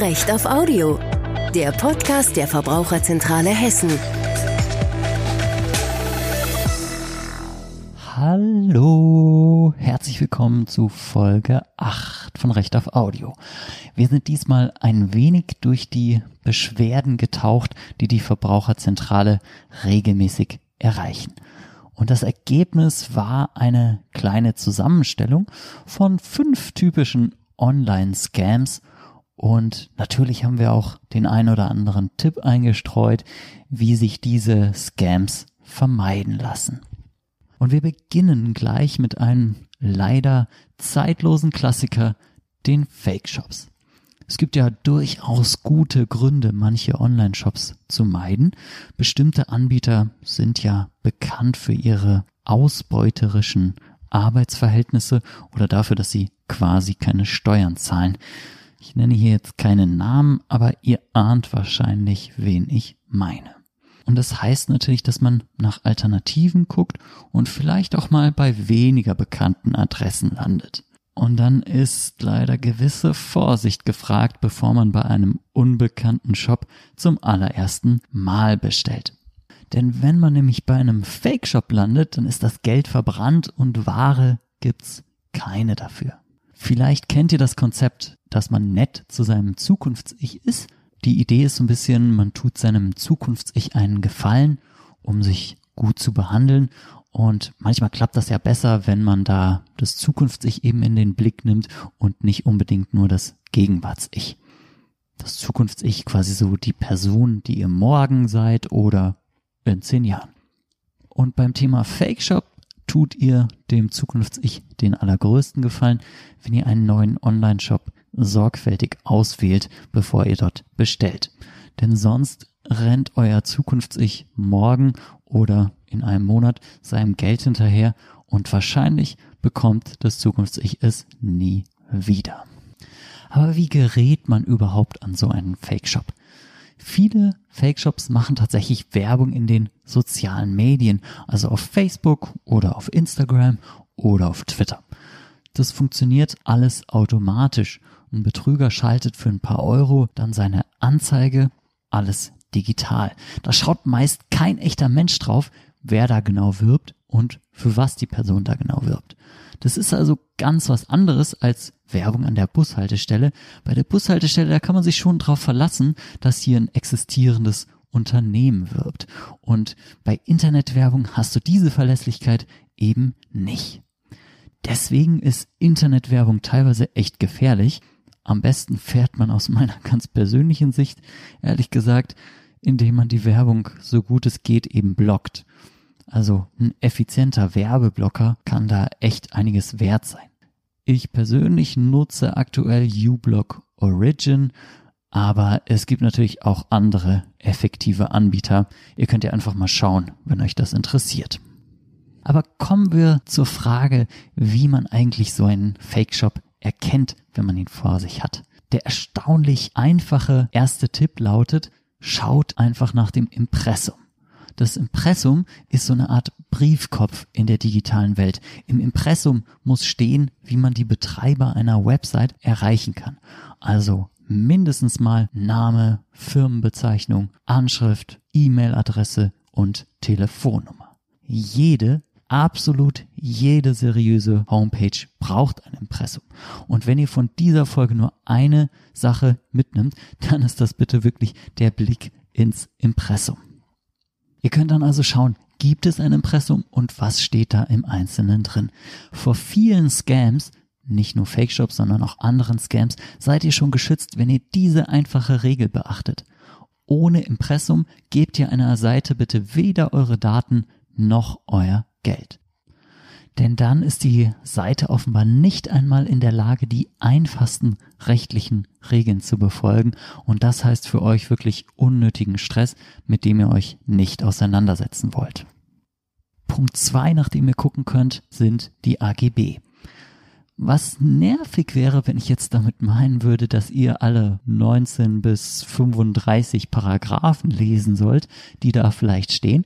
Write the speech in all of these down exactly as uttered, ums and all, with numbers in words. Recht auf Audio, der Podcast der Verbraucherzentrale Hessen. Hallo, herzlich willkommen zu Folge acht von Recht auf Audio. Wir sind diesmal ein wenig durch die Beschwerden getaucht, die die Verbraucherzentrale regelmäßig erreichen. Und das Ergebnis war eine kleine Zusammenstellung von fünf typischen Online-Scams. Und natürlich haben wir auch den ein oder anderen Tipp eingestreut, wie sich diese Scams vermeiden lassen. Und wir beginnen gleich mit einem leider zeitlosen Klassiker, den Fake-Shops. Es gibt ja durchaus gute Gründe, manche Online-Shops zu meiden. Bestimmte Anbieter sind ja bekannt für ihre ausbeuterischen Arbeitsverhältnisse oder dafür, dass sie quasi keine Steuern zahlen. Ich nenne hier jetzt keinen Namen, aber ihr ahnt wahrscheinlich, wen ich meine. Und das heißt natürlich, dass man nach Alternativen guckt und vielleicht auch mal bei weniger bekannten Adressen landet. Und dann ist leider gewisse Vorsicht gefragt, bevor man bei einem unbekannten Shop zum allerersten Mal bestellt. Denn wenn man nämlich bei einem Fake-Shop landet, dann ist das Geld verbrannt und Ware gibt's keine dafür. Vielleicht kennt ihr das Konzept, dass man nett zu seinem Zukunfts-Ich ist. Die Idee ist so ein bisschen, man tut seinem Zukunfts-Ich einen Gefallen, um sich gut zu behandeln. Und manchmal klappt das ja besser, wenn man da das Zukunfts-Ich eben in den Blick nimmt und nicht unbedingt nur das Gegenwarts-Ich. Das Zukunfts-Ich quasi so die Person, die ihr morgen seid oder in zehn Jahren. Und beim Thema Fake-Shop tut ihr dem Zukunfts-Ich den allergrößten Gefallen, wenn ihr einen neuen Online-Shop sorgfältig auswählt, bevor ihr dort bestellt. Denn sonst rennt euer Zukunfts-Ich morgen oder in einem Monat seinem Geld hinterher und wahrscheinlich bekommt das Zukunfts-Ich es nie wieder. Aber wie gerät man überhaupt an so einen Fake-Shop? Viele Fake-Shops machen tatsächlich Werbung in den sozialen Medien, also auf Facebook oder auf Instagram oder auf Twitter. Das funktioniert alles automatisch. Ein Betrüger schaltet für ein paar Euro dann seine Anzeige, alles digital. Da schaut meist kein echter Mensch drauf, wer da genau wirbt und für was die Person da genau wirbt. Das ist also ganz was anderes als Werbung an der Bushaltestelle. Bei der Bushaltestelle, da kann man sich schon drauf verlassen, dass hier ein existierendes Unternehmen wirbt. Und bei Internetwerbung hast du diese Verlässlichkeit eben nicht. Deswegen ist Internetwerbung teilweise echt gefährlich. Am besten fährt man aus meiner ganz persönlichen Sicht, ehrlich gesagt, indem man die Werbung so gut es geht eben blockt. Also ein effizienter Werbeblocker kann da echt einiges wert sein. Ich persönlich nutze aktuell uBlock Origin, aber es gibt natürlich auch andere effektive Anbieter. Ihr könnt ja einfach mal schauen, wenn euch das interessiert. Aber kommen wir zur Frage, wie man eigentlich so einen Fake-Shop erkennt, wenn man ihn vor sich hat. Der erstaunlich einfache erste Tipp lautet, schaut einfach nach dem Impressum. Das Impressum ist so eine Art Briefkopf in der digitalen Welt. Im Impressum muss stehen, wie man die Betreiber einer Website erreichen kann. Also mindestens mal Name, Firmenbezeichnung, Anschrift, E-Mail-Adresse und Telefonnummer. Jede Absolut jede seriöse Homepage braucht ein Impressum. Und wenn ihr von dieser Folge nur eine Sache mitnimmt, dann ist das bitte wirklich der Blick ins Impressum. Ihr könnt dann also schauen, gibt es ein Impressum und was steht da im Einzelnen drin. Vor vielen Scams, nicht nur Fake-Shops, sondern auch anderen Scams, seid ihr schon geschützt, wenn ihr diese einfache Regel beachtet. Ohne Impressum gebt ihr einer Seite bitte weder eure Daten noch euer Geld. Denn dann ist die Seite offenbar nicht einmal in der Lage, die einfachsten rechtlichen Regeln zu befolgen. Und das heißt für euch wirklich unnötigen Stress, mit dem ihr euch nicht auseinandersetzen wollt. Punkt zwei, nach dem ihr gucken könnt, sind die A G B. Was nervig wäre, wenn ich jetzt damit meinen würde, dass ihr alle neunzehn bis fünfunddreißig Paragraphen lesen sollt, die da vielleicht stehen.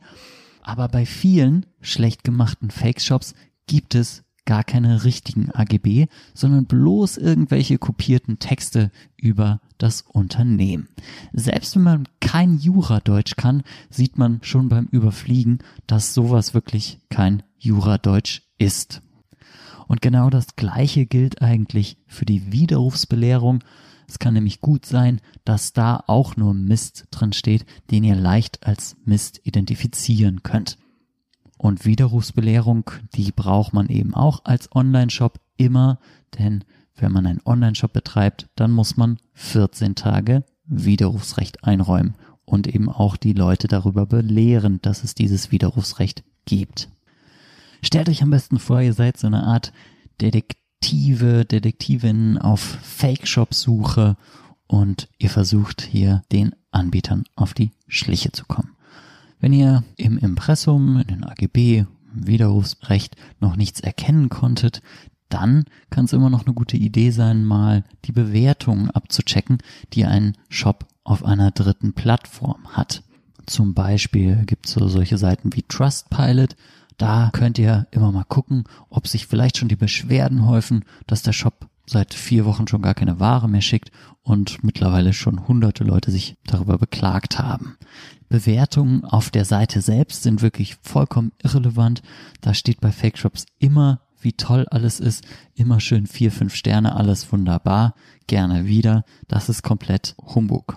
Aber bei vielen schlecht gemachten Fake-Shops gibt es gar keine richtigen A G B, sondern bloß irgendwelche kopierten Texte über das Unternehmen. Selbst wenn man kein Juradeutsch kann, sieht man schon beim Überfliegen, dass sowas wirklich kein Juradeutsch ist. Und genau das Gleiche gilt eigentlich für die Widerrufsbelehrung. Es kann nämlich gut sein, dass da auch nur Mist drin steht, den ihr leicht als Mist identifizieren könnt. Und Widerrufsbelehrung, die braucht man eben auch als Online-Shop immer, denn wenn man einen Online-Shop betreibt, dann muss man vierzehn Tage Widerrufsrecht einräumen und eben auch die Leute darüber belehren, dass es dieses Widerrufsrecht gibt. Stellt euch am besten vor, ihr seid so eine Art Detektive, Detektivinnen auf Fake-Shop-Suche und ihr versucht hier den Anbietern auf die Schliche zu kommen. Wenn ihr im Impressum, in den A G B, im Widerrufsrecht noch nichts erkennen konntet, dann kann es immer noch eine gute Idee sein, mal die Bewertungen abzuchecken, die ein Shop auf einer dritten Plattform hat. Zum Beispiel gibt es so solche Seiten wie Trustpilot. Da könnt ihr immer mal gucken, ob sich vielleicht schon die Beschwerden häufen, dass der Shop seit vier Wochen schon gar keine Ware mehr schickt und mittlerweile schon hunderte Leute sich darüber beklagt haben. Bewertungen auf der Seite selbst sind wirklich vollkommen irrelevant. Da steht bei Fake Shops immer, wie toll alles ist, immer schön vier, fünf Sterne, alles wunderbar, gerne wieder. Das ist komplett Humbug.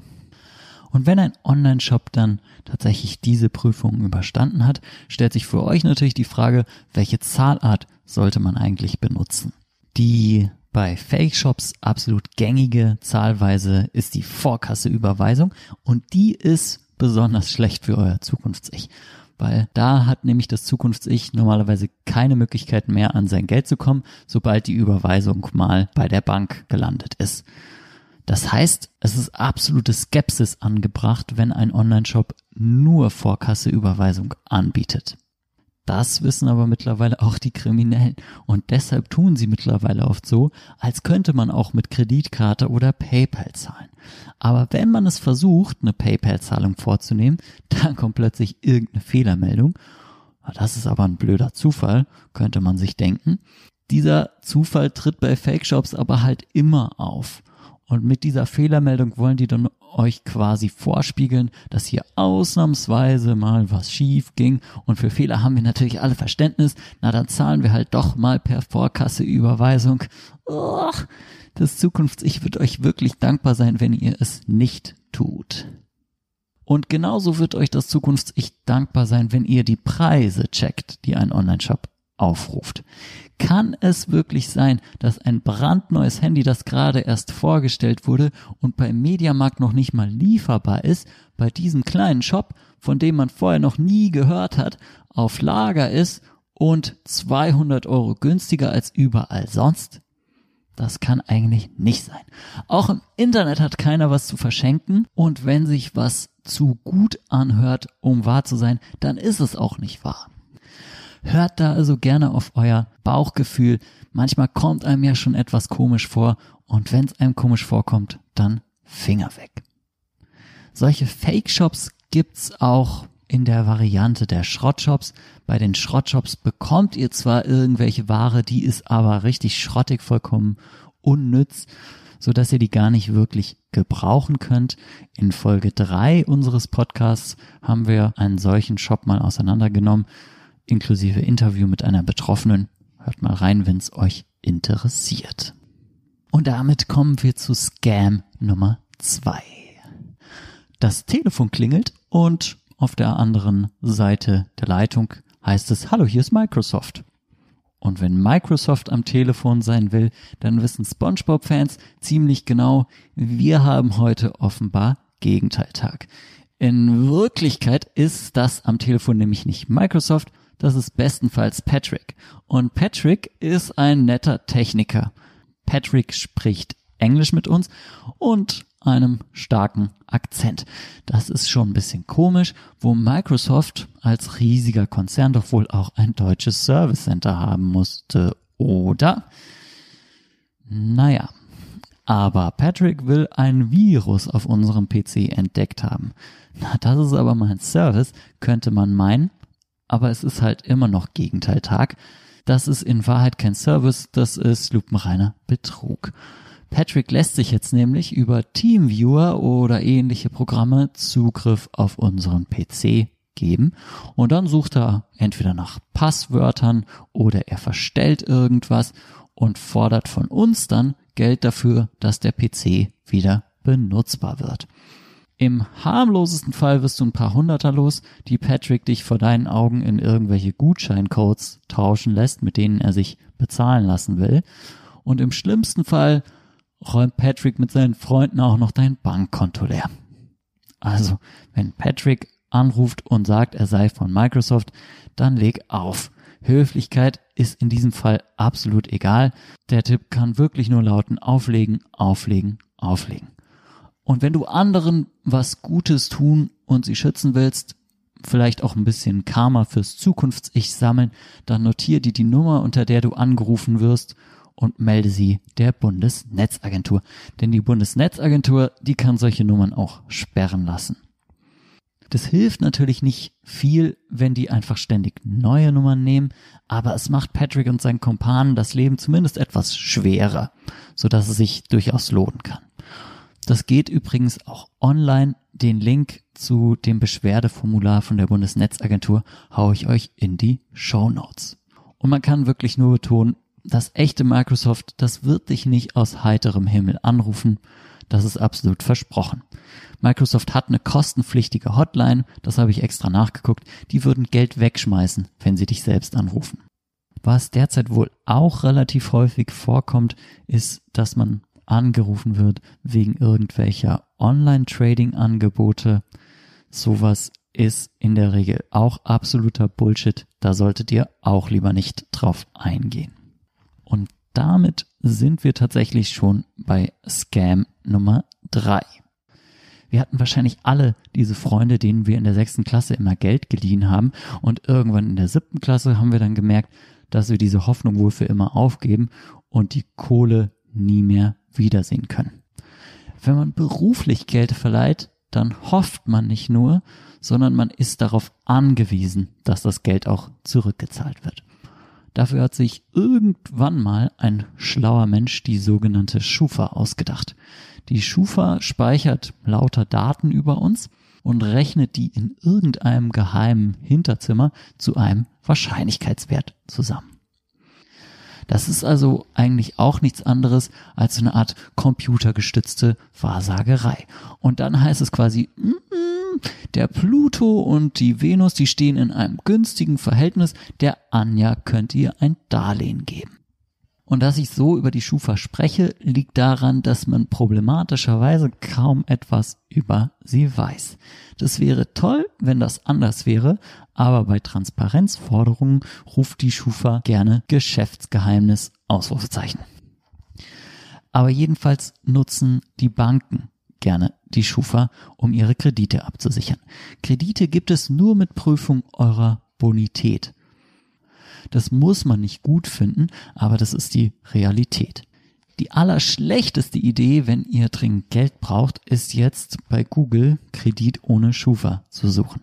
Und wenn ein Online-Shop dann tatsächlich diese Prüfungen überstanden hat, stellt sich für euch natürlich die Frage, welche Zahlart sollte man eigentlich benutzen? Die bei Fake-Shops absolut gängige Zahlweise ist die Vorkasseüberweisung und die ist besonders schlecht für euer Zukunfts-Ich, weil da hat nämlich das Zukunfts-Ich normalerweise keine Möglichkeit mehr an sein Geld zu kommen, sobald die Überweisung mal bei der Bank gelandet ist. Das heißt, es ist absolute Skepsis angebracht, wenn ein Online-Shop nur Vorkasseüberweisung anbietet. Das wissen aber mittlerweile auch die Kriminellen und deshalb tun sie mittlerweile oft so, als könnte man auch mit Kreditkarte oder PayPal zahlen. Aber wenn man es versucht, eine PayPal-Zahlung vorzunehmen, dann kommt plötzlich irgendeine Fehlermeldung. Das ist aber ein blöder Zufall, könnte man sich denken. Dieser Zufall tritt bei Fake-Shops aber halt immer auf. Und mit dieser Fehlermeldung wollen die dann euch quasi vorspiegeln, dass hier ausnahmsweise mal was schief ging. Und für Fehler haben wir natürlich alle Verständnis. Na, dann zahlen wir halt doch mal per Vorkasseüberweisung. Oh, das Zukunfts-Ich wird euch wirklich dankbar sein, wenn ihr es nicht tut. Und genauso wird euch das Zukunfts-Ich dankbar sein, wenn ihr die Preise checkt, die ein Online-Shop aufruft. Kann es wirklich sein, dass ein brandneues Handy, das gerade erst vorgestellt wurde und beim Mediamarkt noch nicht mal lieferbar ist, bei diesem kleinen Shop, von dem man vorher noch nie gehört hat, auf Lager ist und zweihundert Euro günstiger als überall sonst? Das kann eigentlich nicht sein. Auch im Internet hat keiner was zu verschenken und wenn sich was zu gut anhört, um wahr zu sein, dann ist es auch nicht wahr. Hört da also gerne auf euer Bauchgefühl. Manchmal kommt einem ja schon etwas komisch vor und wenn es einem komisch vorkommt, dann Finger weg. Solche Fake-Shops gibt's auch in der Variante der Schrottshops. Bei den Schrottshops bekommt ihr zwar irgendwelche Ware, die ist aber richtig schrottig, vollkommen unnütz, sodass ihr die gar nicht wirklich gebrauchen könnt. In Folge drei unseres Podcasts haben wir einen solchen Shop mal auseinandergenommen, inklusive Interview mit einer Betroffenen. Hört mal rein, wenn es euch interessiert. Und damit kommen wir zu Scam Nummer zwei. Das Telefon klingelt und auf der anderen Seite der Leitung heißt es, hallo, hier ist Microsoft. Und wenn Microsoft am Telefon sein will, dann wissen SpongeBob-Fans ziemlich genau, wir haben heute offenbar Gegenteiltag. In Wirklichkeit ist das am Telefon nämlich nicht Microsoft, das ist bestenfalls Patrick. Und Patrick ist ein netter Techniker. Patrick spricht Englisch mit uns und einem starken Akzent. Das ist schon ein bisschen komisch, wo Microsoft als riesiger Konzern doch wohl auch ein deutsches Service Center haben musste, oder? Naja, aber Patrick will ein Virus auf unserem P C entdeckt haben. Na, das ist aber mal ein Service, könnte man meinen. Aber es ist halt immer noch Gegenteiltag. Das ist in Wahrheit kein Service, das ist lupenreiner Betrug. Patrick lässt sich jetzt nämlich über TeamViewer oder ähnliche Programme Zugriff auf unseren P C geben und dann sucht er entweder nach Passwörtern oder er verstellt irgendwas und fordert von uns dann Geld dafür, dass der P C wieder benutzbar wird. Im harmlosesten Fall wirst du ein paar Hunderter los, die Patrick dich vor deinen Augen in irgendwelche Gutscheincodes tauschen lässt, mit denen er sich bezahlen lassen will. Und im schlimmsten Fall räumt Patrick mit seinen Freunden auch noch dein Bankkonto leer. Also, wenn Patrick anruft und sagt, er sei von Microsoft, dann leg auf. Höflichkeit ist in diesem Fall absolut egal. Der Tipp kann wirklich nur lauten, auflegen, auflegen, auflegen. Und wenn du anderen was Gutes tun und sie schützen willst, vielleicht auch ein bisschen Karma fürs Zukunfts-Ich sammeln, dann notier dir die Nummer, unter der du angerufen wirst und melde sie der Bundesnetzagentur. Denn die Bundesnetzagentur, die kann solche Nummern auch sperren lassen. Das hilft natürlich nicht viel, wenn die einfach ständig neue Nummern nehmen, aber es macht Patrick und seinen Kumpanen das Leben zumindest etwas schwerer, sodass es sich durchaus lohnen kann. Das geht übrigens auch online. Den Link zu dem Beschwerdeformular von der Bundesnetzagentur haue ich euch in die Shownotes. Und man kann wirklich nur betonen, das echte Microsoft, das wird dich nicht aus heiterem Himmel anrufen. Das ist absolut versprochen. Microsoft hat eine kostenpflichtige Hotline, das habe ich extra nachgeguckt. Die würden Geld wegschmeißen, wenn sie dich selbst anrufen. Was derzeit wohl auch relativ häufig vorkommt, ist, dass man angerufen wird wegen irgendwelcher Online-Trading-Angebote. Sowas ist in der Regel auch absoluter Bullshit. Da solltet ihr auch lieber nicht drauf eingehen. Und damit sind wir tatsächlich schon bei Scam Nummer drei. Wir hatten wahrscheinlich alle diese Freunde, denen wir in der sechsten Klasse immer Geld geliehen haben und irgendwann in der siebten Klasse haben wir dann gemerkt, dass wir diese Hoffnung wohl für immer aufgeben und die Kohle nie mehr wiedersehen können. Wenn man beruflich Geld verleiht, dann hofft man nicht nur, sondern man ist darauf angewiesen, dass das Geld auch zurückgezahlt wird. Dafür hat sich irgendwann mal ein schlauer Mensch die sogenannte Schufa ausgedacht. Die Schufa speichert lauter Daten über uns und rechnet die in irgendeinem geheimen Hinterzimmer zu einem Wahrscheinlichkeitswert zusammen. Das ist also eigentlich auch nichts anderes als so eine Art computergestützte Wahrsagerei. Und dann heißt es quasi, der Pluto und die Venus, die stehen in einem günstigen Verhältnis, der Anja könnt ihr ein Darlehen geben. Und dass ich so über die Schufa spreche, liegt daran, dass man problematischerweise kaum etwas über sie weiß. Das wäre toll, wenn das anders wäre, aber bei Transparenzforderungen ruft die Schufa gerne Geschäftsgeheimnis Ausrufezeichen. Aber jedenfalls nutzen die Banken gerne die Schufa, um ihre Kredite abzusichern. Kredite gibt es nur mit Prüfung eurer Bonität. Das muss man nicht gut finden, aber das ist die Realität. Die allerschlechteste Idee, wenn ihr dringend Geld braucht, ist jetzt bei Google Kredit ohne Schufa zu suchen.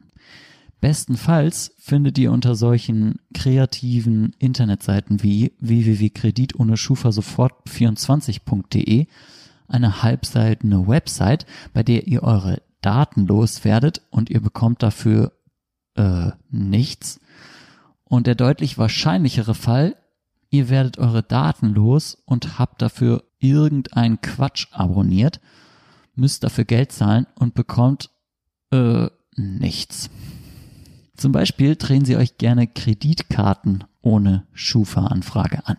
Bestenfalls findet ihr unter solchen kreativen Internetseiten wie w w w punkt kreditohneschufa sofort vierundzwanzig punkt d e eine halbseitene Website, bei der ihr eure Daten loswerdet und ihr bekommt dafür äh, nichts. Und der deutlich wahrscheinlichere Fall, ihr werdet eure Daten los und habt dafür irgendeinen Quatsch abonniert, müsst dafür Geld zahlen und bekommt äh, nichts. Zum Beispiel drehen sie euch gerne Kreditkarten ohne Schufa-Anfrage an.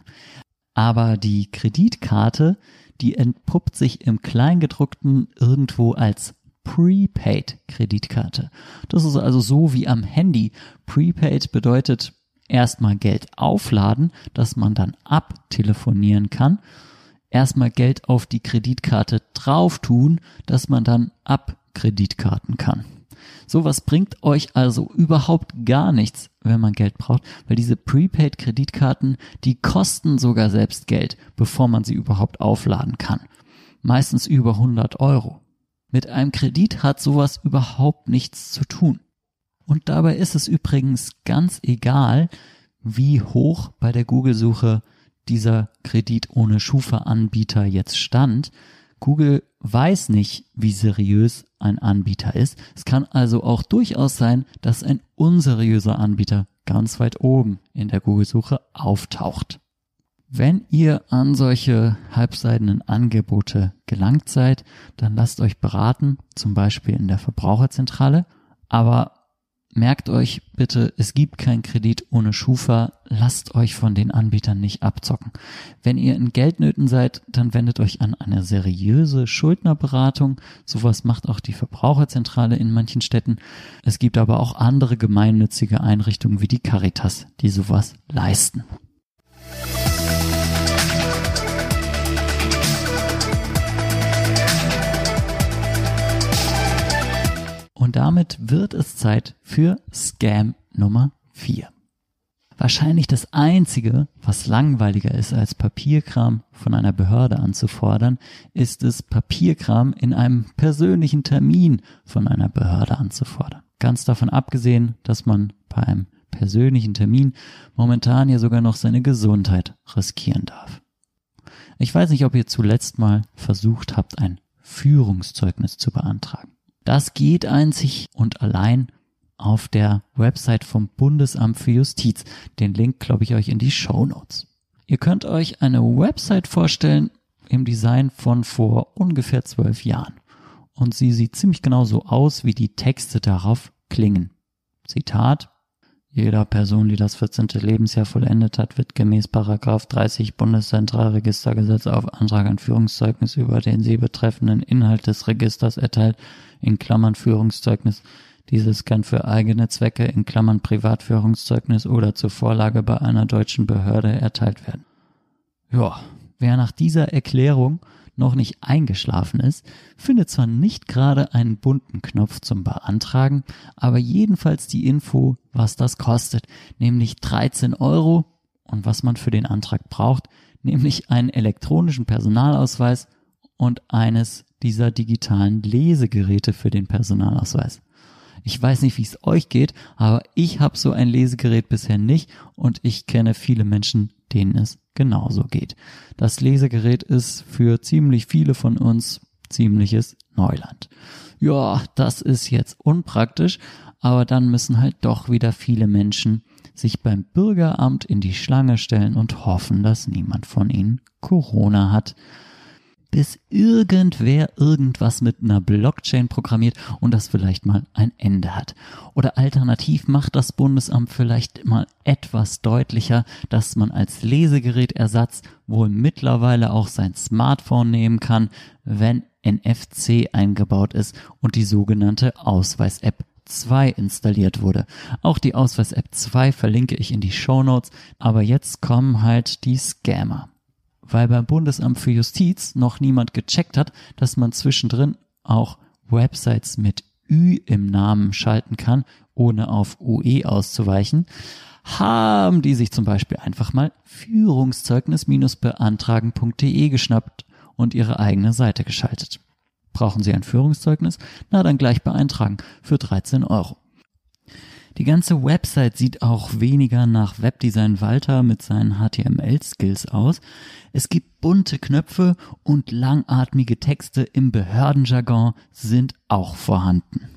Aber die Kreditkarte, die entpuppt sich im Kleingedruckten irgendwo als Prepaid-Kreditkarte. Das ist also so wie am Handy. Prepaid bedeutet erstmal Geld aufladen, das man dann abtelefonieren kann. Erstmal Geld auf die Kreditkarte drauf tun, das man dann abkreditkarten kann. Sowas bringt euch also überhaupt gar nichts, wenn man Geld braucht, weil diese Prepaid-Kreditkarten, die kosten sogar selbst Geld, bevor man sie überhaupt aufladen kann. Meistens über hundert Euro. Mit einem Kredit hat sowas überhaupt nichts zu tun. Und dabei ist es übrigens ganz egal, wie hoch bei der Google-Suche dieser Kredit ohne Schufa-Anbieter jetzt stand. Google weiß nicht, wie seriös ein Anbieter ist. Es kann also auch durchaus sein, dass ein unseriöser Anbieter ganz weit oben in der Google-Suche auftaucht. Wenn ihr an solche halbseidenen Angebote gelangt seid, dann lasst euch beraten, zum Beispiel in der Verbraucherzentrale. Aber merkt euch bitte, es gibt keinen Kredit ohne Schufa. Lasst euch von den Anbietern nicht abzocken. Wenn ihr in Geldnöten seid, dann wendet euch an eine seriöse Schuldnerberatung. Sowas macht auch die Verbraucherzentrale in manchen Städten. Es gibt aber auch andere gemeinnützige Einrichtungen wie die Caritas, die sowas leisten. Und damit wird es Zeit für Scam Nummer vier. Wahrscheinlich das Einzige, was langweiliger ist als Papierkram von einer Behörde anzufordern, ist es, Papierkram in einem persönlichen Termin von einer Behörde anzufordern. Ganz davon abgesehen, dass man bei einem persönlichen Termin momentan ja sogar noch seine Gesundheit riskieren darf. Ich weiß nicht, ob ihr zuletzt mal versucht habt, ein Führungszeugnis zu beantragen. Das geht einzig und allein auf der Website vom Bundesamt für Justiz. Den Link kloppe ich euch in die Shownotes. Ihr könnt euch eine Website vorstellen im Design von vor ungefähr zwölf Jahren. Und sie sieht ziemlich genau so aus, wie die Texte darauf klingen. Zitat: Jeder Person, die das vierzehnte Lebensjahr vollendet hat, wird gemäß Paragraph dreißig Bundeszentralregistergesetz auf Antrag ein Führungszeugnis über den sie betreffenden Inhalt des Registers erteilt, in Klammern Führungszeugnis. Dieses kann für eigene Zwecke, in Klammern Privatführungszeugnis oder zur Vorlage bei einer deutschen Behörde erteilt werden. Ja, wer nach dieser Erklärung noch nicht eingeschlafen ist, findet zwar nicht gerade einen bunten Knopf zum Beantragen, aber jedenfalls die Info, was das kostet, nämlich dreizehn Euro, und was man für den Antrag braucht, nämlich einen elektronischen Personalausweis und eines dieser digitalen Lesegeräte für den Personalausweis. Ich weiß nicht, wie es euch geht, aber ich habe so ein Lesegerät bisher nicht und ich kenne viele Menschen, denen es genauso geht. Das Lesegerät ist für ziemlich viele von uns ziemliches Neuland. Ja, das ist jetzt unpraktisch, aber dann müssen halt doch wieder viele Menschen sich beim Bürgeramt in die Schlange stellen und hoffen, dass niemand von ihnen Corona hat. Bis irgendwer irgendwas mit einer Blockchain programmiert und das vielleicht mal ein Ende hat. Oder alternativ macht das Bundesamt vielleicht mal etwas deutlicher, dass man als Lesegerätersatz wohl mittlerweile auch sein Smartphone nehmen kann, wenn N F C eingebaut ist und die sogenannte Ausweis-App zwei installiert wurde. Auch die Ausweis-App zwei verlinke ich in die Shownotes, aber jetzt kommen halt die Scammer. Weil beim Bundesamt für Justiz noch niemand gecheckt hat, dass man zwischendrin auch Websites mit Ü im Namen schalten kann, ohne auf O E auszuweichen, haben die sich zum Beispiel einfach mal Führungszeugnis beantragen punkt de geschnappt und ihre eigene Seite geschaltet. Brauchen Sie ein Führungszeugnis? Na, dann gleich beantragen für dreizehn Euro. Die ganze Website sieht auch weniger nach Webdesign Walter mit seinen H T M L Skills aus. Es gibt bunte Knöpfe und langatmige Texte im Behördenjargon sind auch vorhanden.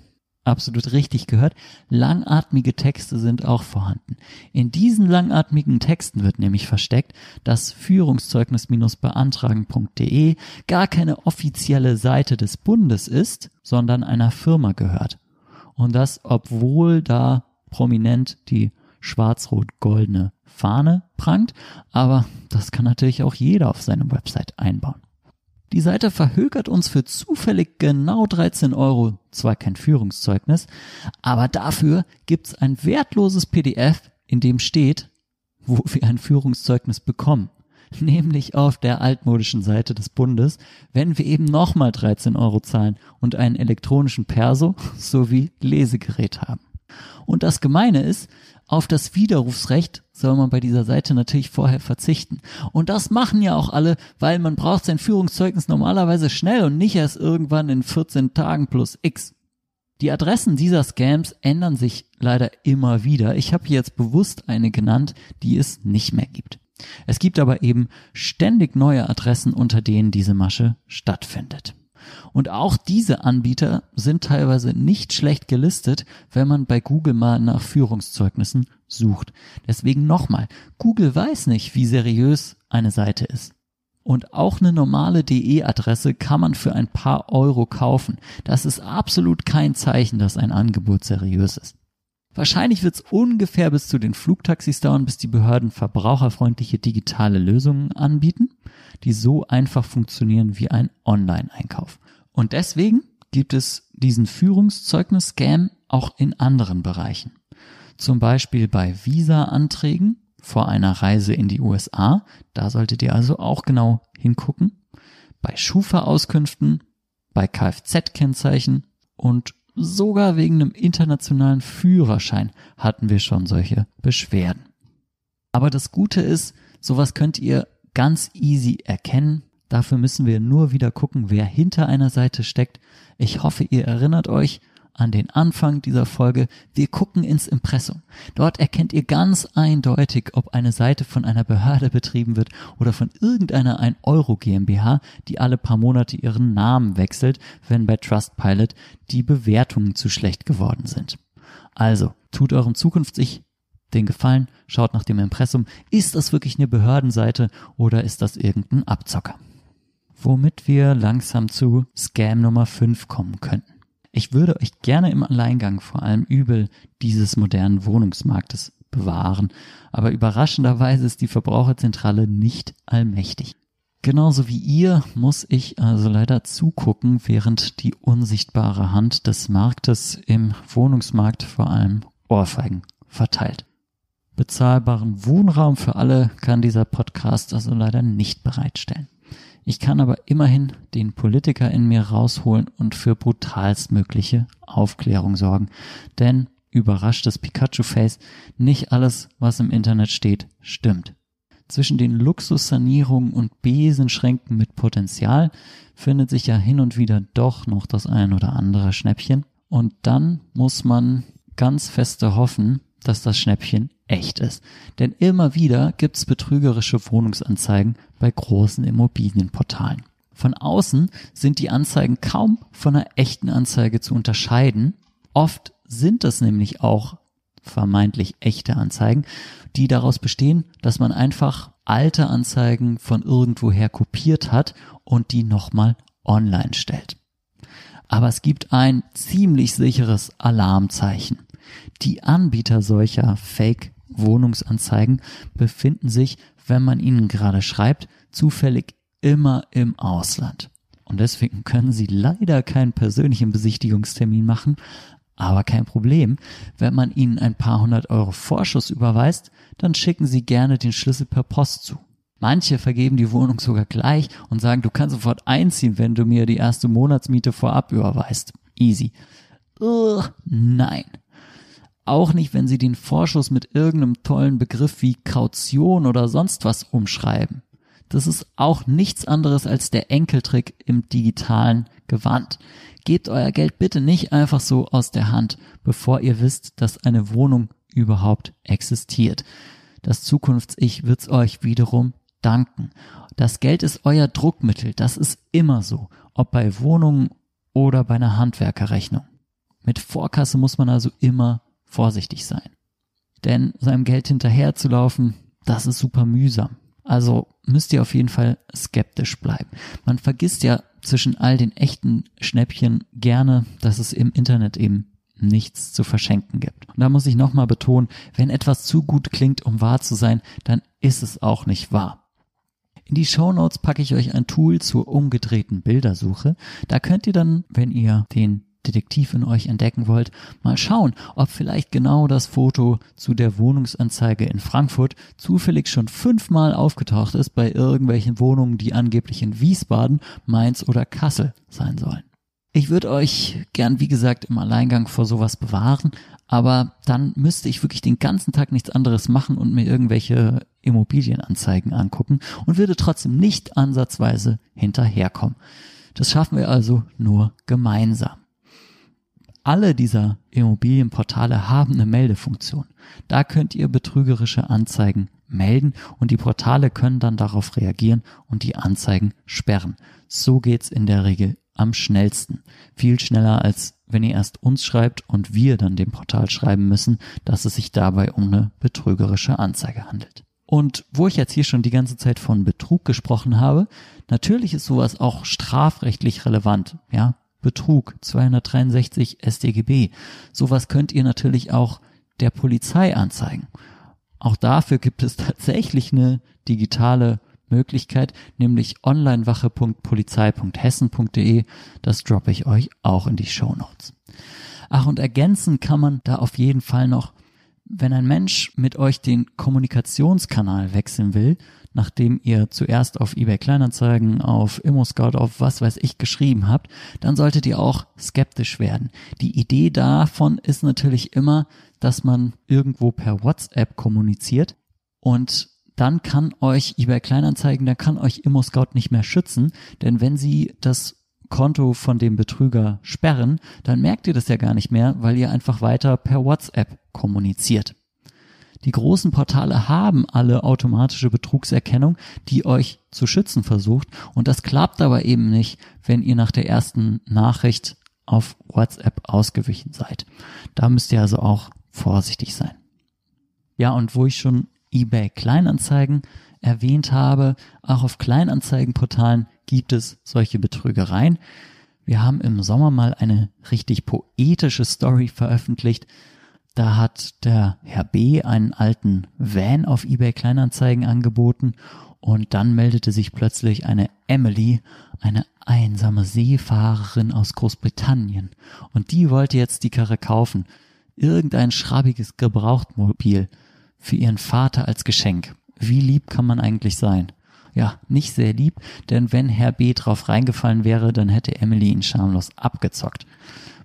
Absolut richtig gehört, langatmige Texte sind auch vorhanden. In diesen langatmigen Texten wird nämlich versteckt, dass Führungszeugnis beantragen punkt de gar keine offizielle Seite des Bundes ist, sondern einer Firma gehört. Und das, obwohl da prominent die schwarz-rot-goldene Fahne prangt, aber das kann natürlich auch jeder auf seine Website einbauen. Die Seite verhökert uns für zufällig genau dreizehn Euro, zwar kein Führungszeugnis, aber dafür gibt's ein wertloses P D F, in dem steht, wo wir ein Führungszeugnis bekommen. Nämlich auf der altmodischen Seite des Bundes, wenn wir eben nochmal dreizehn Euro zahlen und einen elektronischen Perso sowie Lesegerät haben. Und das Gemeine ist, auf das Widerrufsrecht soll man bei dieser Seite natürlich vorher verzichten. Und das machen ja auch alle, weil man braucht sein Führungszeugnis normalerweise schnell und nicht erst irgendwann in vierzehn Tagen plus X. Die Adressen dieser Scams ändern sich leider immer wieder. Ich habe hier jetzt bewusst eine genannt, die es nicht mehr gibt. Es gibt aber eben ständig neue Adressen, unter denen diese Masche stattfindet. Und auch diese Anbieter sind teilweise nicht schlecht gelistet, wenn man bei Google mal nach Führungszeugnissen sucht. Deswegen nochmal, Google weiß nicht, wie seriös eine Seite ist. Und auch eine normale D E-Adresse kann man für ein paar Euro kaufen. Das ist absolut kein Zeichen, dass ein Angebot seriös ist. Wahrscheinlich wird es ungefähr bis zu den Flugtaxis dauern, bis die Behörden verbraucherfreundliche digitale Lösungen anbieten, die so einfach funktionieren wie ein Online-Einkauf. Und deswegen gibt es diesen Führungszeugnis-Scam auch in anderen Bereichen. Zum Beispiel bei Visa-Anträgen vor einer Reise in die U S A. Da solltet ihr also auch genau hingucken. Bei Schufa-Auskünften, bei Kfz-Kennzeichen und sogar wegen einem internationalen Führerschein hatten wir schon solche Beschwerden. Aber das Gute ist, sowas könnt ihr ganz easy erkennen. Dafür müssen wir nur wieder gucken, wer hinter einer Seite steckt. Ich hoffe, ihr erinnert euch an den Anfang dieser Folge. Wir gucken ins Impressum. Dort erkennt ihr ganz eindeutig, ob eine Seite von einer Behörde betrieben wird oder von irgendeiner ein-Euro-GmbH, die alle paar Monate ihren Namen wechselt, wenn bei Trustpilot die Bewertungen zu schlecht geworden sind. Also, tut eurem Zukunfts-Ich den Gefallen, schaut nach dem Impressum. Ist das wirklich eine Behördenseite oder ist das irgendein Abzocker? Womit wir langsam zu Scam Nummer fünf kommen könnten. Ich würde euch gerne im Alleingang vor allem übel dieses modernen Wohnungsmarktes bewahren, aber überraschenderweise ist die Verbraucherzentrale nicht allmächtig. Genauso wie ihr muss ich also leider zugucken, während die unsichtbare Hand des Marktes im Wohnungsmarkt vor allem Ohrfeigen verteilt. Bezahlbaren Wohnraum für alle kann dieser Podcast also leider nicht bereitstellen. Ich kann aber immerhin den Politiker in mir rausholen und für brutalstmögliche Aufklärung sorgen. Denn, überraschtes Pikachu-Face, nicht alles, was im Internet steht, stimmt. Zwischen den Luxussanierungen und Besenschränken mit Potenzial findet sich ja hin und wieder doch noch das ein oder andere Schnäppchen. Und dann muss man ganz feste hoffen, dass das Schnäppchen echt ist. Denn immer wieder gibt's betrügerische Wohnungsanzeigen bei großen Immobilienportalen. Von außen sind die Anzeigen kaum von einer echten Anzeige zu unterscheiden. Oft sind das nämlich auch vermeintlich echte Anzeigen, die daraus bestehen, dass man einfach alte Anzeigen von irgendwoher kopiert hat und die nochmal online stellt. Aber es gibt ein ziemlich sicheres Alarmzeichen. Die Anbieter solcher Fake-Wohnungsanzeigen befinden sich, wenn man ihnen gerade schreibt, zufällig immer im Ausland. Und deswegen können sie leider keinen persönlichen Besichtigungstermin machen, aber kein Problem. Wenn man ihnen ein paar hundert Euro Vorschuss überweist, dann schicken sie gerne den Schlüssel per Post zu. Manche vergeben die Wohnung sogar gleich und sagen, du kannst sofort einziehen, wenn du mir die erste Monatsmiete vorab überweist. Easy. Ugh, nein. Auch nicht, wenn sie den Vorschuss mit irgendeinem tollen Begriff wie Kaution oder sonst was umschreiben. Das ist auch nichts anderes als der Enkeltrick im digitalen Gewand. Gebt euer Geld bitte nicht einfach so aus der Hand, bevor ihr wisst, dass eine Wohnung überhaupt existiert. Das Zukunfts-Ich wird's euch wiederum danken. Das Geld ist euer Druckmittel, das ist immer so, ob bei Wohnungen oder bei einer Handwerkerrechnung. Mit Vorkasse muss man also immer vorsichtig sein. Denn seinem Geld hinterherzulaufen, das ist super mühsam. Also müsst ihr auf jeden Fall skeptisch bleiben. Man vergisst ja zwischen all den echten Schnäppchen gerne, dass es im Internet eben nichts zu verschenken gibt. Und da muss ich nochmal betonen, wenn etwas zu gut klingt, um wahr zu sein, dann ist es auch nicht wahr. In die Shownotes packe ich euch ein Tool zur umgedrehten Bildersuche. Da könnt ihr dann, wenn ihr den Detektiv in euch entdecken wollt, mal schauen, ob vielleicht genau das Foto zu der Wohnungsanzeige in Frankfurt zufällig schon fünfmal aufgetaucht ist bei irgendwelchen Wohnungen, die angeblich in Wiesbaden, Mainz oder Kassel sein sollen. Ich würde euch gern, wie gesagt, im Alleingang vor sowas bewahren, aber dann müsste ich wirklich den ganzen Tag nichts anderes machen und mir irgendwelche Immobilienanzeigen angucken und würde trotzdem nicht ansatzweise hinterherkommen. Das schaffen wir also nur gemeinsam. Alle dieser Immobilienportale haben eine Meldefunktion. Da könnt ihr betrügerische Anzeigen melden und die Portale können dann darauf reagieren und die Anzeigen sperren. So geht's in der Regel am schnellsten. Viel schneller, als wenn ihr erst uns schreibt und wir dann dem Portal schreiben müssen, dass es sich dabei um eine betrügerische Anzeige handelt. Und wo ich jetzt hier schon die ganze Zeit von Betrug gesprochen habe, natürlich ist sowas auch strafrechtlich relevant, ja. Betrug, zweihundertdreiundsechzig S t G B. Sowas könnt ihr natürlich auch der Polizei anzeigen. Auch dafür gibt es tatsächlich eine digitale Möglichkeit, nämlich onlinewache punkt polizei punkt hessen punkt de. Das droppe ich euch auch in die Shownotes. Ach, und ergänzen kann man da auf jeden Fall noch, wenn ein Mensch mit euch den Kommunikationskanal wechseln will, nachdem ihr zuerst auf eBay Kleinanzeigen, auf ImmoScout, auf was weiß ich geschrieben habt, dann solltet ihr auch skeptisch werden. Die Idee davon ist natürlich immer, dass man irgendwo per WhatsApp kommuniziert und dann kann euch eBay Kleinanzeigen, dann kann euch ImmoScout nicht mehr schützen, denn wenn sie das Konto von dem Betrüger sperren, dann merkt ihr das ja gar nicht mehr, weil ihr einfach weiter per WhatsApp kommuniziert. Die großen Portale haben alle automatische Betrugserkennung, die euch zu schützen versucht, und das klappt aber eben nicht, wenn ihr nach der ersten Nachricht auf WhatsApp ausgewichen seid. Da müsst ihr also auch vorsichtig sein. Ja, und wo ich schon eBay Kleinanzeigen erwähnt habe, auch auf Kleinanzeigenportalen gibt es solche Betrügereien. Wir haben im Sommer mal eine richtig poetische Story veröffentlicht. Da hat der Herr B. einen alten Van auf eBay Kleinanzeigen angeboten und dann meldete sich plötzlich eine Emily, eine einsame Seefahrerin aus Großbritannien, und die wollte jetzt die Karre kaufen, irgendein schrabbiges Gebrauchtmobil für ihren Vater als Geschenk. Wie lieb kann man eigentlich sein? Ja, nicht sehr lieb, denn wenn Herr B. drauf reingefallen wäre, dann hätte Emily ihn schamlos abgezockt.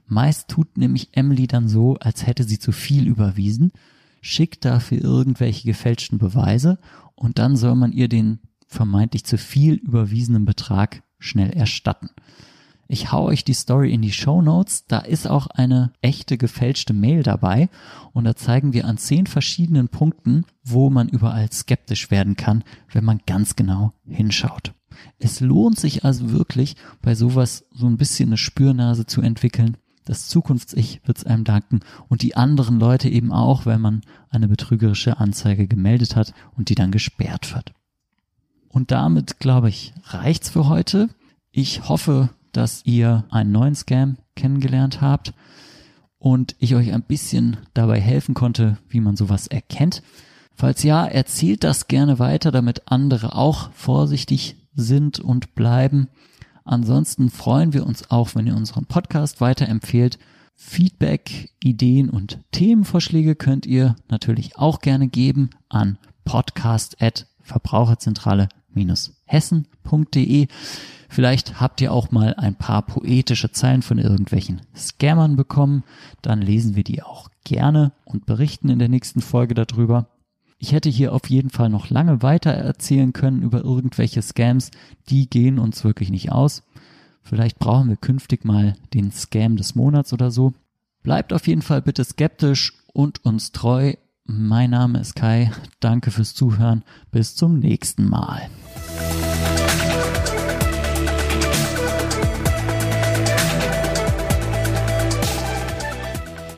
Meist tut nämlich Emily dann so, als hätte sie zu viel überwiesen, schickt dafür irgendwelche gefälschten Beweise und dann soll man ihr den vermeintlich zu viel überwiesenen Betrag schnell erstatten. Ich hau euch die Story in die Shownotes, da ist auch eine echte gefälschte Mail dabei und da zeigen wir an zehn verschiedenen Punkten, wo man überall skeptisch werden kann, wenn man ganz genau hinschaut. Es lohnt sich also wirklich, bei sowas so ein bisschen eine Spürnase zu entwickeln. Das Zukunfts-Ich wird es einem danken und die anderen Leute eben auch, wenn man eine betrügerische Anzeige gemeldet hat und die dann gesperrt wird. Und damit, glaube ich, reicht's für heute. Ich hoffe, dass ihr einen neuen Scam kennengelernt habt und ich euch ein bisschen dabei helfen konnte, wie man sowas erkennt. Falls ja, erzählt das gerne weiter, damit andere auch vorsichtig sind und bleiben. Ansonsten freuen wir uns auch, wenn ihr unseren Podcast weiterempfehlt. Feedback, Ideen und Themenvorschläge könnt ihr natürlich auch gerne geben an podcast at verbraucherzentrale hessen punkt de. Vielleicht habt ihr auch mal ein paar poetische Zeilen von irgendwelchen Scammern bekommen. Dann lesen wir die auch gerne und berichten in der nächsten Folge darüber. Ich hätte hier auf jeden Fall noch lange weiter erzählen können über irgendwelche Scams, die gehen uns wirklich nicht aus. Vielleicht brauchen wir künftig mal den Scam des Monats oder so. Bleibt auf jeden Fall bitte skeptisch und uns treu. Mein Name ist Kai, danke fürs Zuhören, bis zum nächsten Mal.